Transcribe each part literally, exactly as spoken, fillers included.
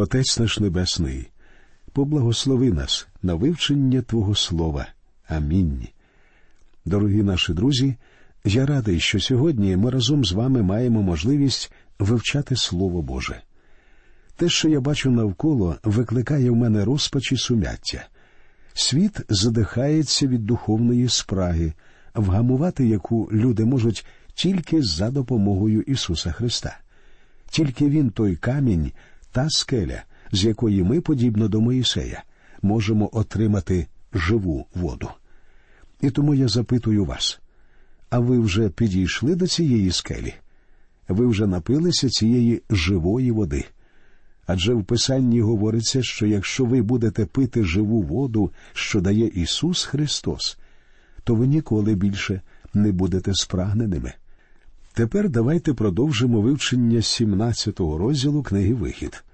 Отець наш Небесний, поблагослови нас на вивчення Твого Слова. Амінь. Дорогі наші друзі, я радий, що сьогодні ми разом з вами маємо можливість вивчати Слово Боже. Те, що я бачу навколо, викликає в мене розпач і сум'яття. Світ задихається від духовної спраги, вгамувати яку люди можуть тільки за допомогою Ісуса Христа. Тільки Він той камінь, та скеля, з якої ми, подібно до Моїсея, можемо отримати живу воду. І тому я запитую вас, а ви вже підійшли до цієї скелі? Ви вже напилися цієї живої води? Адже в Писанні говориться, що якщо ви будете пити живу воду, що дає Ісус Христос, то ви ніколи більше не будете спрагненими. Тепер давайте продовжимо вивчення сімнадцятого розділу книги «Вихід».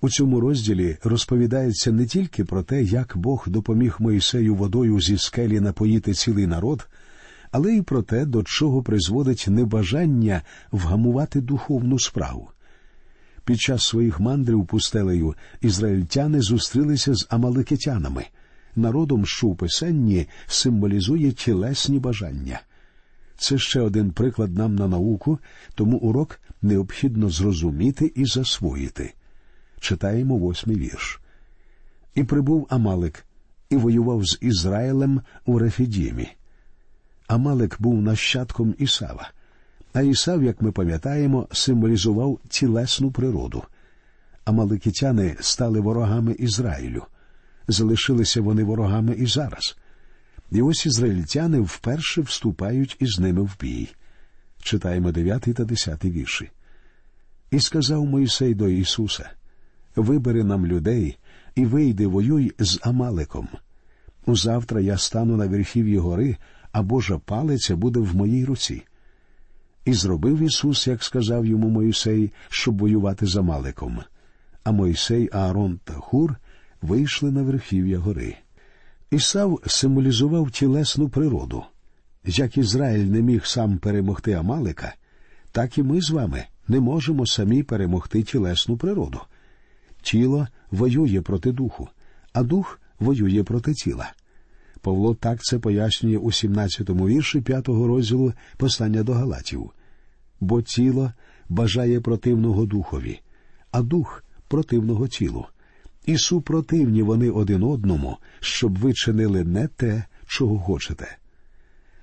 У цьому розділі розповідається не тільки про те, як Бог допоміг Мойсею водою зі скелі напоїти цілий народ, але й про те, до чого призводить небажання вгамувати духовну справу. Під час своїх мандрів пустелею ізраїльтяни зустрілися з амалекитянами, народом, що у Писанні символізує тілесні бажання. Це ще один приклад нам на науку, тому урок необхідно зрозуміти і засвоїти. Читаємо восьмий вірш. «І прибув Амалек, і воював з Ізраїлем у Рефідімі». Амалек був нащадком Ісава, а Ісав, як ми пам'ятаємо, символізував тілесну природу. Амалекитяни стали ворогами Ізраїлю. Залишилися вони ворогами і зараз. І ось ізраїльтяни вперше вступають із ними в бій. Читаємо дев'ятий та десятий вірші. «І сказав Мойсей до Ісуса, вибери нам людей, і вийди воюй з Амалеком. Узавтра я стану на верхів'ї гори, а Божа палиця буде в моїй руці». І зробив Ісус, як сказав йому Мойсей, щоб воювати з Амалеком. А Мойсей, Аарон та Хур вийшли на верхів'я гори. Ісав символізував тілесну природу. Як Ізраїль не міг сам перемогти Амалека, так і ми з вами не можемо самі перемогти тілесну природу. Тіло воює проти духу, а дух воює проти тіла. Павло так це пояснює у сімнадцятому вірші п'ятого розділу послання до Галатів. «Бо тіло бажає противного духові, а дух противного тілу. І супротивні вони один одному, щоб ви чинили не те, чого хочете».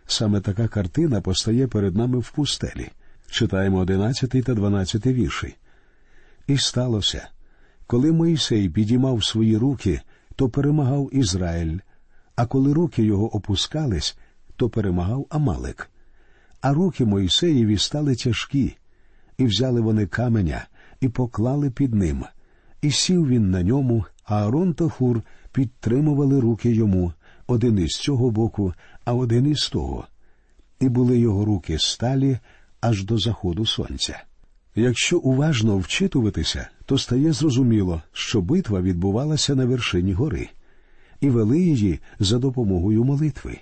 Саме така картина постає перед нами в пустелі. Читаємо одинадцятий та дванадцятий вірші. «І сталося, коли Мойсей підіймав свої руки, то перемагав Ізраїль, а коли руки його опускались, то перемагав Амалек. А руки Мойсеєві стали тяжкі, і взяли вони каменя, і поклали під ним. І сів він на ньому, а Аарон та Хур підтримували руки йому, один із цього боку, а один із того. І були його руки сталі аж до заходу сонця». Якщо уважно вчитуватися, то стає зрозуміло, що битва відбувалася на вершині гори. І вели її за допомогою молитви.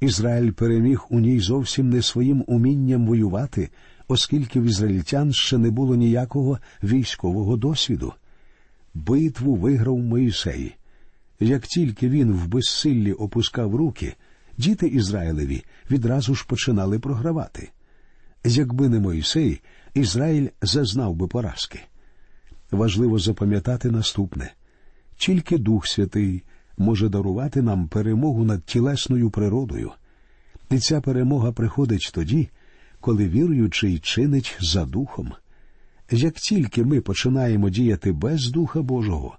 Ізраїль переміг у ній зовсім не своїм умінням воювати, оскільки в ізраїльтян ще не було ніякого військового досвіду. Битву виграв Мойсей. Як тільки він в безсиллі опускав руки, діти Ізраїлеві відразу ж починали програвати. Якби не Мойсей, Ізраїль зазнав би поразки. Важливо запам'ятати наступне. Тільки Дух Святий може дарувати нам перемогу над тілесною природою. І ця перемога приходить тоді, коли віруючий чинить за Духом. Як тільки ми починаємо діяти без Духа Божого,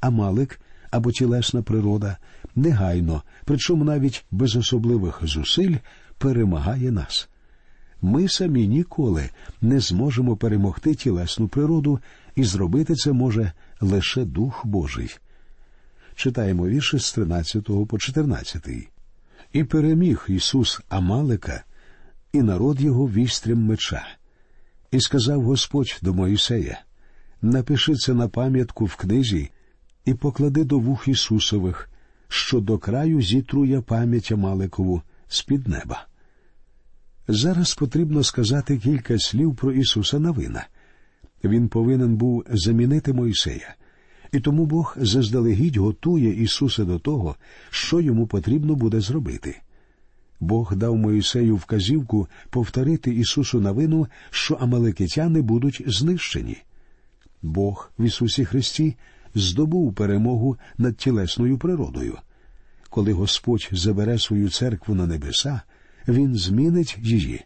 Амалек або тілесна природа негайно, причому навіть без особливих зусиль, перемагає нас. Ми самі ніколи не зможемо перемогти тілесну природу, і зробити це може лише Дух Божий. Читаємо вірші з тринадцятого по чотирнадцятий. «І переміг Ісус Амалека, і народ його вістрям меча. І сказав Господь до Мойсея, напиши це на пам'ятку в книзі, і поклади до вух Ісусових, що до краю зітру я пам'ять Амалекову з-під неба». Зараз потрібно сказати кілька слів про Ісуса Навина. він повинен був замінити Мойсея. І тому Бог заздалегідь готує Ісуса до того, що йому потрібно буде зробити. Бог дав Мойсею вказівку повторити Ісусу новину, що амалекитяни будуть знищені. Бог в Ісусі Христі здобув перемогу над тілесною природою. Коли Господь забере свою церкву на небеса, Він змінить її.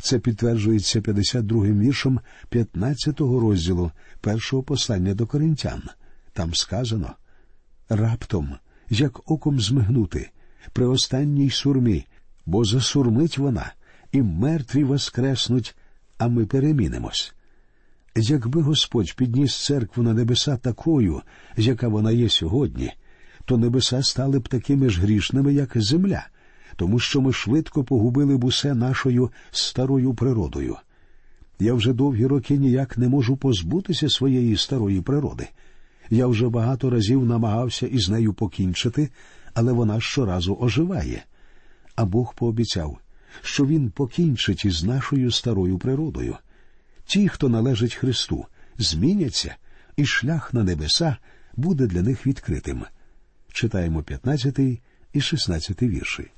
Це підтверджується п'ятдесят другим віршом п'ятнадцятого розділу першого послання до Коринтян. Там сказано: «Раптом, як оком змигнути, при останній сурмі, бо засурмить вона, і мертві воскреснуть, а ми перемінимось». Якби Господь підніс церкву на небеса такою, яка вона є сьогодні, то небеса стали б такими ж грішними, як земля, тому що ми швидко погубили б усе нашою старою природою. Я вже довгі роки ніяк не можу позбутися своєї старої природи. Я вже багато разів намагався із нею покінчити, але вона щоразу оживає. А Бог пообіцяв, що Він покінчить із нашою старою природою. Ті, хто належить Христу, зміняться, і шлях на небеса буде для них відкритим. Читаємо п'ятнадцятий і шістнадцятий вірші.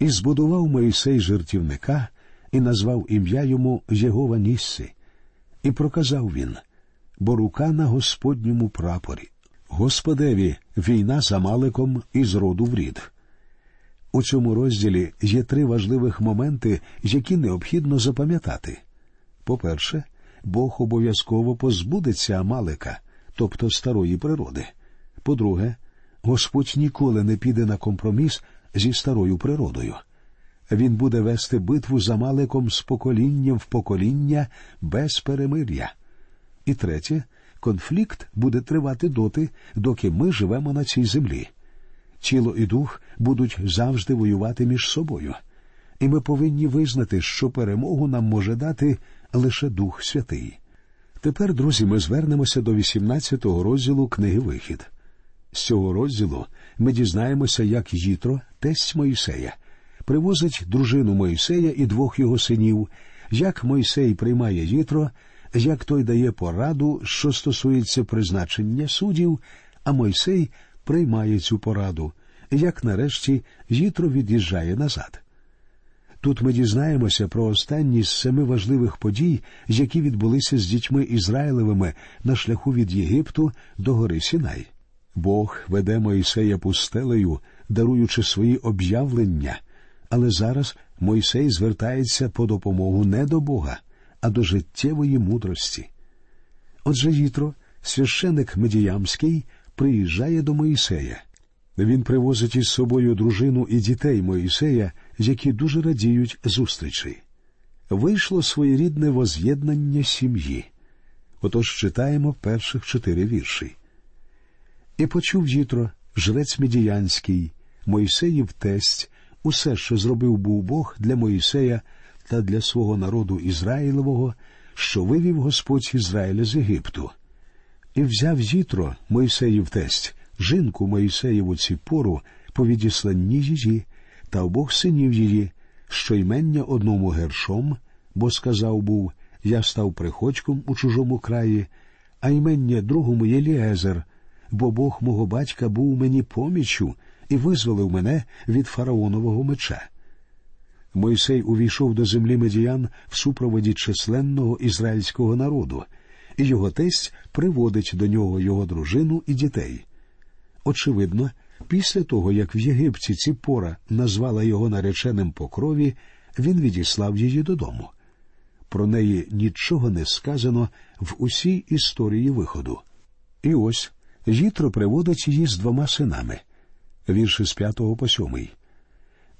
«І збудував Мойсей жертівника, і назвав ім'я йому Єгова Ніссі. І проказав він: бо рука на Господньому прапорі. Господеві війна з Амалеком і з роду в рід». У цьому розділі є три важливих моменти, які необхідно запам'ятати. По-перше, Бог обов'язково позбудеться Амалека, тобто старої природи. По-друге, Господь ніколи не піде на компроміс зі старою природою. Він буде вести битву з Амалеком з покоління в покоління без перемир'я. І третє, конфлікт буде тривати доти, доки ми живемо на цій землі. Тіло і дух будуть завжди воювати між собою. І ми повинні визнати, що перемогу нам може дати лише Дух Святий. Тепер, друзі, ми звернемося до вісімнадцятого розділу книги «Вихід». З цього розділу ми дізнаємося, як Їтро, тесть Мойсея, привозить дружину Мойсея і двох його синів, як Мойсей приймає Їтро, як той дає пораду, що стосується призначення суддів, а Мойсей приймає цю пораду, як нарешті Їтро від'їжджає назад. Тут ми дізнаємося про останні з семи важливих подій, які відбулися з дітьми Ізраїлевими на шляху від Єгипту до гори Сінай. Бог веде Мойсея пустелею, даруючи свої об'явлення, але зараз Мойсей звертається по допомогу не до Бога, а до життєвої мудрості. Отже, Їтро, священик Медіямський, приїжджає до Мойсея. Він привозить із собою дружину і дітей Мойсея, які дуже радіють зустрічі. Вийшло своєрідне воз'єднання сім'ї. Отож читаємо перших чотири вірші. «І почув Їтро, жрець Медіянський, Мойсеїв тесть, усе, що зробив був Бог для Мойсея та для свого народу Ізраїлевого, що вивів Господь Ізраїля з Єгипту. І взяв Їтро, Мойсеїв тесть, жінку Мойсеєву Ціпору по відісланні її, та обох синів її, що ймення одному Гершом, бо сказав був: я став приходьком у чужому краї, а ймення другому Єліезер, бо Бог мого батька був мені помічю і визволив мене від фараонового меча». Мойсей увійшов до землі Медіян в супроводі численного ізраїльського народу, і його тесть приводить до нього його дружину і дітей. Очевидно, після того, як в Єгипті Ціпора назвала його нареченим по крові, він відіслав її додому. Про неї нічого не сказано в усій історії виходу. І ось Їтро приводить її з двома синами. Вірші з п'ятого по сьомий.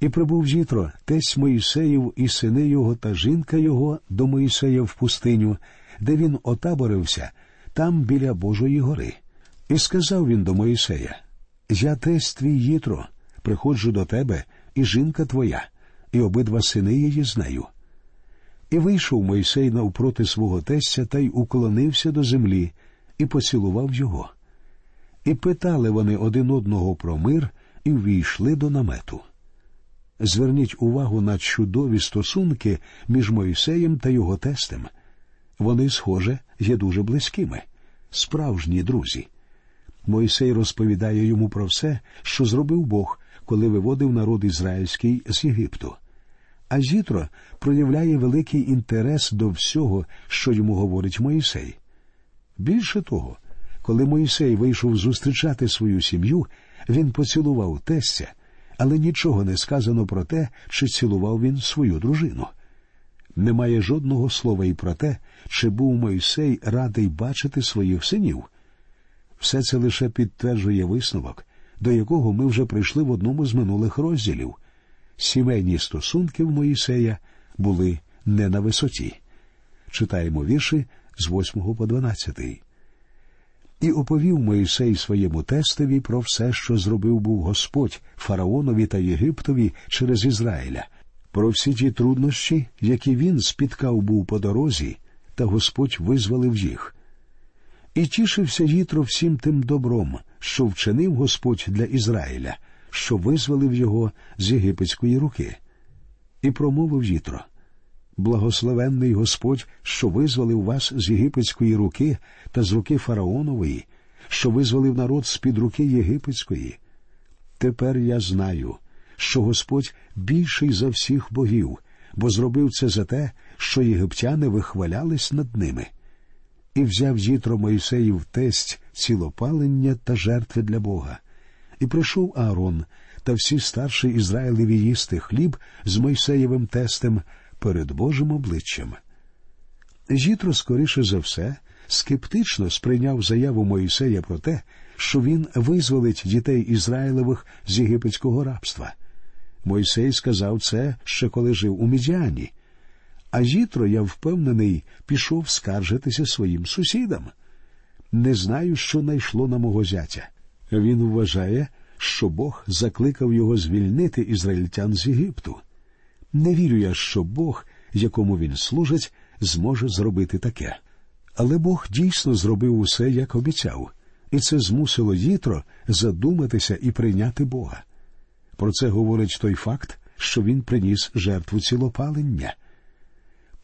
«І прибув Їтро, тесть Мойсеїв, і сини його та жінка його до Мойсея в пустиню, де він отаборився, там біля Божої гори. І сказав він до Мойсея: я тесть твій Їтро, приходжу до тебе, і жінка твоя, і обидва сини її з нею. І вийшов Мойсей навпроти свого тестя та й уклонився до землі, і поцілував його. І питали вони один одного про мир, і ввійшли до намету». Зверніть увагу на чудові стосунки між Мойсеєм та його тестем. Вони, схоже, є дуже близькими, справжні друзі. Мойсей розповідає йому про все, що зробив Бог, коли виводив народ ізраїльський з Єгипту. А Зітро проявляє великий інтерес до всього, що йому говорить Мойсей. Більше того, коли Мойсей вийшов зустрічати свою сім'ю, він поцілував тестя, але нічого не сказано про те, чи цілував він свою дружину. Немає жодного слова і про те, чи був Мойсей радий бачити своїх синів. Все це лише підтверджує висновок, до якого ми вже прийшли в одному з минулих розділів. Сімейні стосунки в Мойсея були не на висоті. Читаємо вірші з восьмого по дванадцятий. «І оповів Мойсей своєму тестові про все, що зробив був Господь фараонові та Єгиптові через Ізраїля, про всі ті труднощі, які він спіткав був по дорозі, та Господь визволив їх. І тішився Єтро всім тим добром, що вчинив Господь для Ізраїля, що визволив його з єгипетської руки. І промовив Єтро: благословенний Господь, що визволив вас з єгипетської руки та з руки фараонової, що визволив народ з-під руки єгипетської. Тепер я знаю, що Господь більший за всіх богів, бо зробив це за те, що єгиптяни вихвалялись над ними. І взяв Єтро Мойсеїв тесть цілопалення та жертви для Бога. І прийшов Аарон та всі старші Ізраїлеві їсти хліб з Мойсеєвим тестем перед Божим обличчям». Єтро, скоріше за все, скептично сприйняв заяву Мойсея про те, що він визволить дітей Ізраїлевих з єгипетського рабства. Мойсей сказав це, ще коли жив у Мідіані. А Єтро, я впевнений, пішов скаржитися своїм сусідам. Не знаю, що найшло на мого зятя. Він вважає, що Бог закликав його звільнити ізраїльтян з Єгипту. Не вірю я, що Бог, якому він служить, зможе зробити таке. Але Бог дійсно зробив усе, як обіцяв, і це змусило Єтро задуматися і прийняти Бога. Про це говорить той факт, що він приніс жертву цілопалення.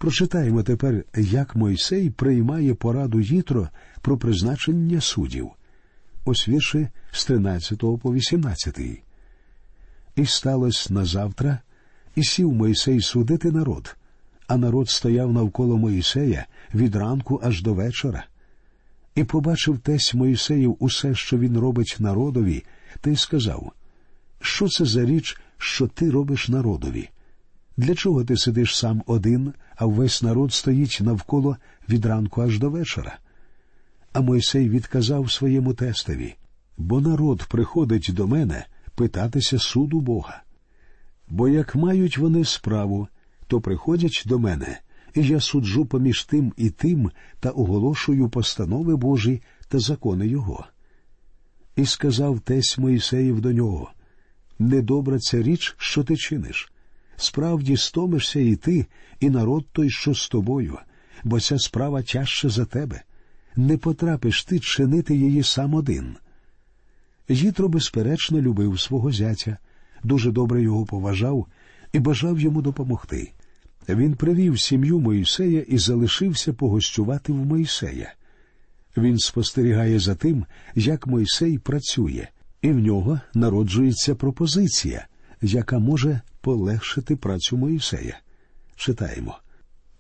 Прочитаємо тепер, як Мойсей приймає пораду Єтро про призначення суддів. Ось вірші з тринадцятого по вісімнадцятий. «І сталося назавтра, і сів Мойсей судити народ, а народ стояв навколо Мойсея від ранку аж до вечора. І побачив тесть Мойсеїв усе, що він робить народові, та й сказав: що це за річ, що ти робиш народові? Для чого ти сидиш сам один, а весь народ стоїть навколо від ранку аж до вечора? А Мойсей відказав своєму тестові: бо народ приходить до мене питатися суду Бога. Бо як мають вони справу, то приходять до мене, і я суджу поміж тим і тим та оголошую постанови Божі та закони Його. І сказав тесть Мойсеїв до нього: недобра ця річ, що ти чиниш. Справді стомишся і ти, і народ той, що з тобою, бо ця справа тяжча за тебе. Не потрапиш ти чинити її сам один». Єтро, безперечно, любив свого зятя, дуже добре його поважав і бажав йому допомогти. Він привів сім'ю Мойсея і залишився погостювати в Мойсея. Він спостерігає за тим, як Мойсей працює, і в нього народжується пропозиція, яка може полегшити працю Мойсея. Читаємо: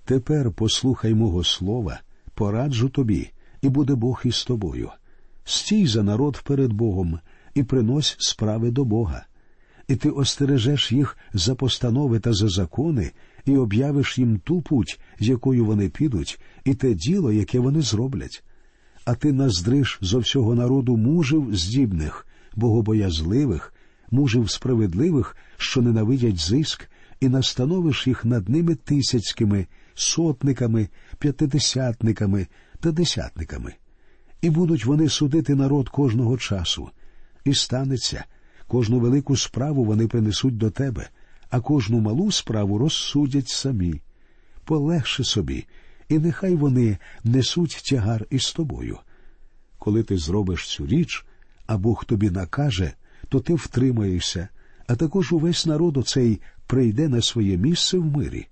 «Тепер послухай мого слова, пораджу тобі, і буде Бог із тобою. Стій за народ перед Богом і принось справи до Бога. І ти остережеш їх за постанови та за закони, і об'явиш їм ту путь, якою вони підуть, і те діло, яке вони зроблять. А ти наздриш зо всього народу мужів здібних, богобоязливих, мужів справедливих, що ненавидять зиск, і настановиш їх над ними тисяцькими, сотниками, п'ятидесятниками та десятниками. І будуть вони судити народ кожного часу. І станеться, кожну велику справу вони принесуть до тебе, а кожну малу справу розсудять самі. Полегше собі, і нехай вони несуть тягар із тобою. Коли ти зробиш цю річ, а Бог тобі накаже, то ти втримаєшся, а також увесь народ оцей прийде на своє місце в мирі».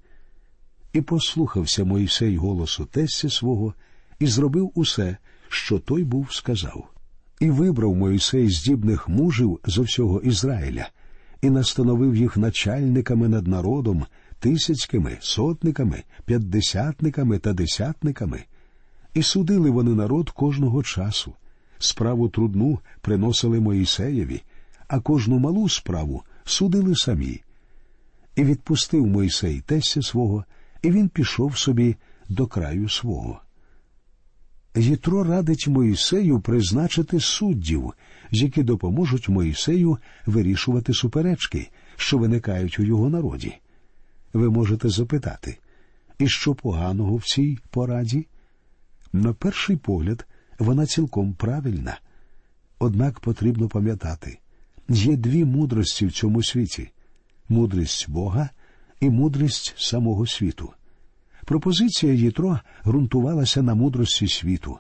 І послухався Мойсей голосу тестя свого і зробив усе, що той був сказав. І вибрав Мойсей здібних мужів зо всього Ізраїля, і настановив їх начальниками над народом, тисяцькими, сотниками, п'ятдесятниками та десятниками. І судили вони народ кожного часу. Справу трудну приносили Мойсеєві, а кожну малу справу судили самі. І відпустив Мойсей тестя свого, і він пішов собі до краю свого. Єтро радить Мойсею призначити суддів, які допоможуть Мойсею вирішувати суперечки, що виникають у його народі. Ви можете запитати, і що поганого в цій пораді? На перший погляд, вона цілком правильна. Однак потрібно пам'ятати, є дві мудрості в цьому світі – мудрість Бога і мудрість самого світу. Пропозиція Єтро ґрунтувалася на мудрості світу.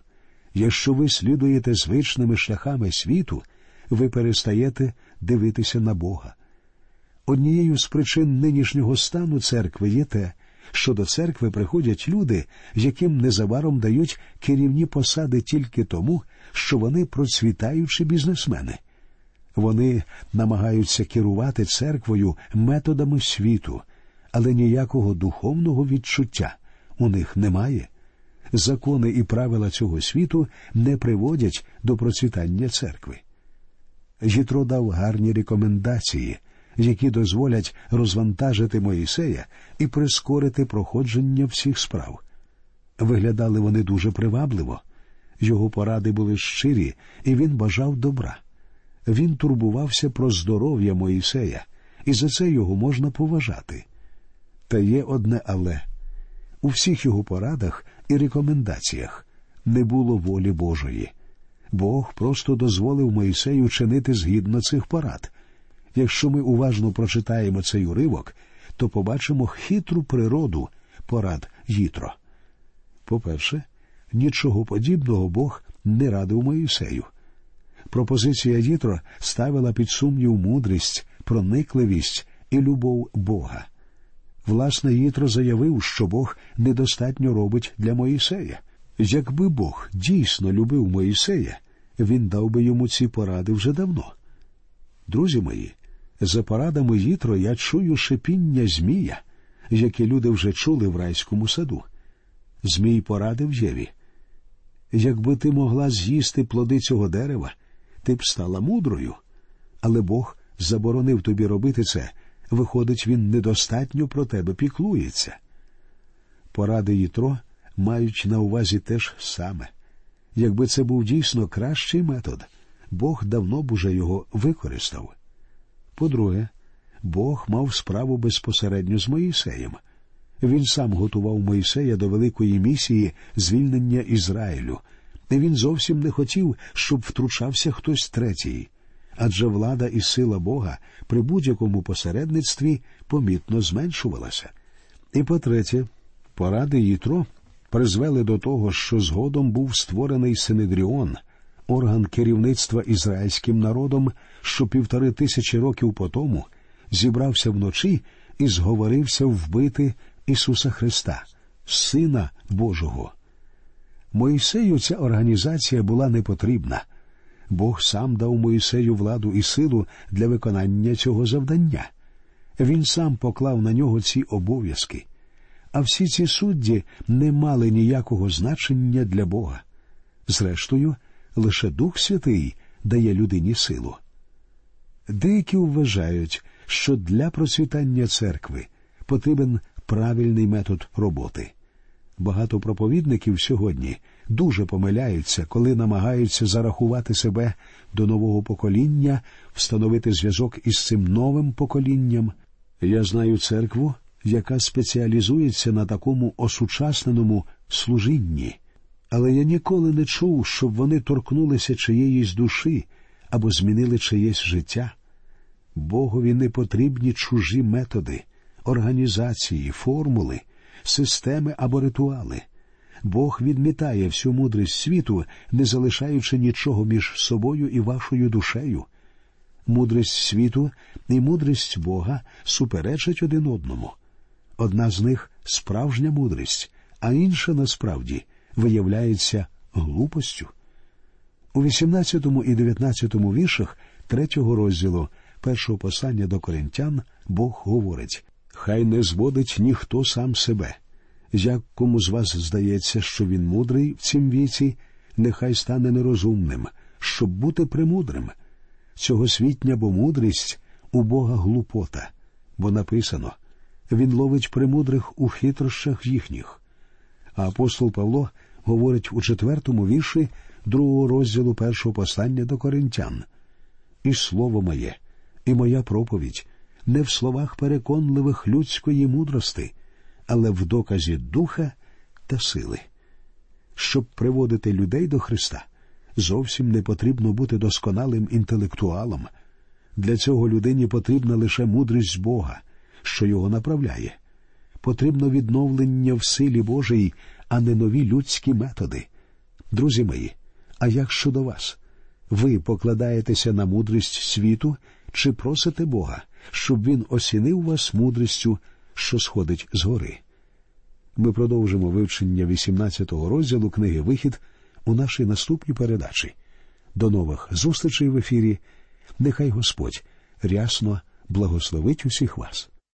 Якщо ви слідуєте звичними шляхами світу, ви перестаєте дивитися на Бога. Однією з причин нинішнього стану церкви є те, що до церкви приходять люди, яким незабаром дають керівні посади тільки тому, що вони процвітаючі бізнесмени. Вони намагаються керувати церквою методами світу, але ніякого духовного відчуття у них немає. Закони і правила цього світу не приводять до процвітання церкви. Єтро дав гарні рекомендації, які дозволять розвантажити Мойсея і прискорити проходження всіх справ. Виглядали вони дуже привабливо. Його поради були щирі, і він бажав добра. Він турбувався про здоров'я Мойсея, і за це його можна поважати. Та є одне але. У всіх його порадах і рекомендаціях не було волі Божої. Бог просто дозволив Мойсею чинити згідно цих порад. Якщо ми уважно прочитаємо цей уривок, то побачимо хитру природу порад Єтро. По-перше, нічого подібного Бог не радив Мойсею. Пропозиція Єтро ставила під сумнів мудрість, проникливість і любов Бога. Власне, Єтро заявив, що Бог недостатньо робить для Мойсея. Якби Бог дійсно любив Мойсея, він дав би йому ці поради вже давно. Друзі мої, за порадами Єтро я чую шипіння змія, яке люди вже чули в райському саду. Змій порадив Єві: якби ти могла з'їсти плоди цього дерева, ти б стала мудрою. Але Бог заборонив тобі робити це, виходить, він недостатньо про тебе піклується. Поради Єтро мають на увазі те ж саме. Якби це був дійсно кращий метод, Бог давно б уже його використав. По-друге, Бог мав справу безпосередньо з Мойсеєм. Він сам готував Мойсея до великої місії звільнення Ізраїлю, і він зовсім не хотів, щоб втручався хтось третій, адже влада і сила Бога при будь-якому посередництві помітно зменшувалася. І по-третє, поради Єтро призвели до того, що згодом був створений Синедріон, орган керівництва ізраїльським народом, що півтори тисячі років потому зібрався вночі і зговорився вбити Ісуса Христа, Сина Божого. Мойсею ця організація була не потрібна. Бог сам дав Мойсею владу і силу для виконання цього завдання. Він сам поклав на нього ці обов'язки. А всі ці судді не мали ніякого значення для Бога. Зрештою, лише Дух Святий дає людині силу. Деякі вважають, що для процвітання церкви потрібен правильний метод роботи. Багато проповідників сьогодні дуже помиляються, коли намагаються зарахувати себе до нового покоління, встановити зв'язок із цим новим поколінням. Я знаю церкву, яка спеціалізується на такому осучасненому служінні. Але я ніколи не чув, щоб вони торкнулися чиєїсь душі або змінили чиєсь життя. Богові не потрібні чужі методи, організації, формули, системи або ритуали. Бог відмітає всю мудрість світу, не залишаючи нічого між собою і вашою душею. Мудрість світу і мудрість Бога суперечать один одному. Одна з них – справжня мудрість, а інша насправді – виявляється глупостю. У вісімнадцятому і дев'ятнадцятому віршах третього розділу першого послання до Коринтян Бог говорить: «Хай не зводить ніхто сам себе. Як кому з вас здається, що він мудрий в цім віці, нехай стане нерозумним, щоб бути премудрим. Цьогосвітня бо мудрість у Бога глупота, бо написано: він ловить премудрих у хитрощах їхніх». А апостол Павло говорить у четвертому вірші другого розділу першого послання до Коринтян: «І слово моє, і моя проповідь не в словах переконливих людської мудрости, але в доказі духа та сили». Щоб приводити людей до Христа, зовсім не потрібно бути досконалим інтелектуалом. Для цього людині потрібна лише мудрість Бога, що його направляє. Потрібно відновлення в силі Божій, а не нові людські методи. Друзі мої, а як щодо вас? Ви покладаєтеся на мудрість світу чи просите Бога, щоб Він осінив вас мудрістю, що сходить згори? Ми продовжимо вивчення вісімнадцятого розділу книги «Вихід» у нашій наступній передачі. До нових зустрічей в ефірі. Нехай Господь рясно благословить усіх вас.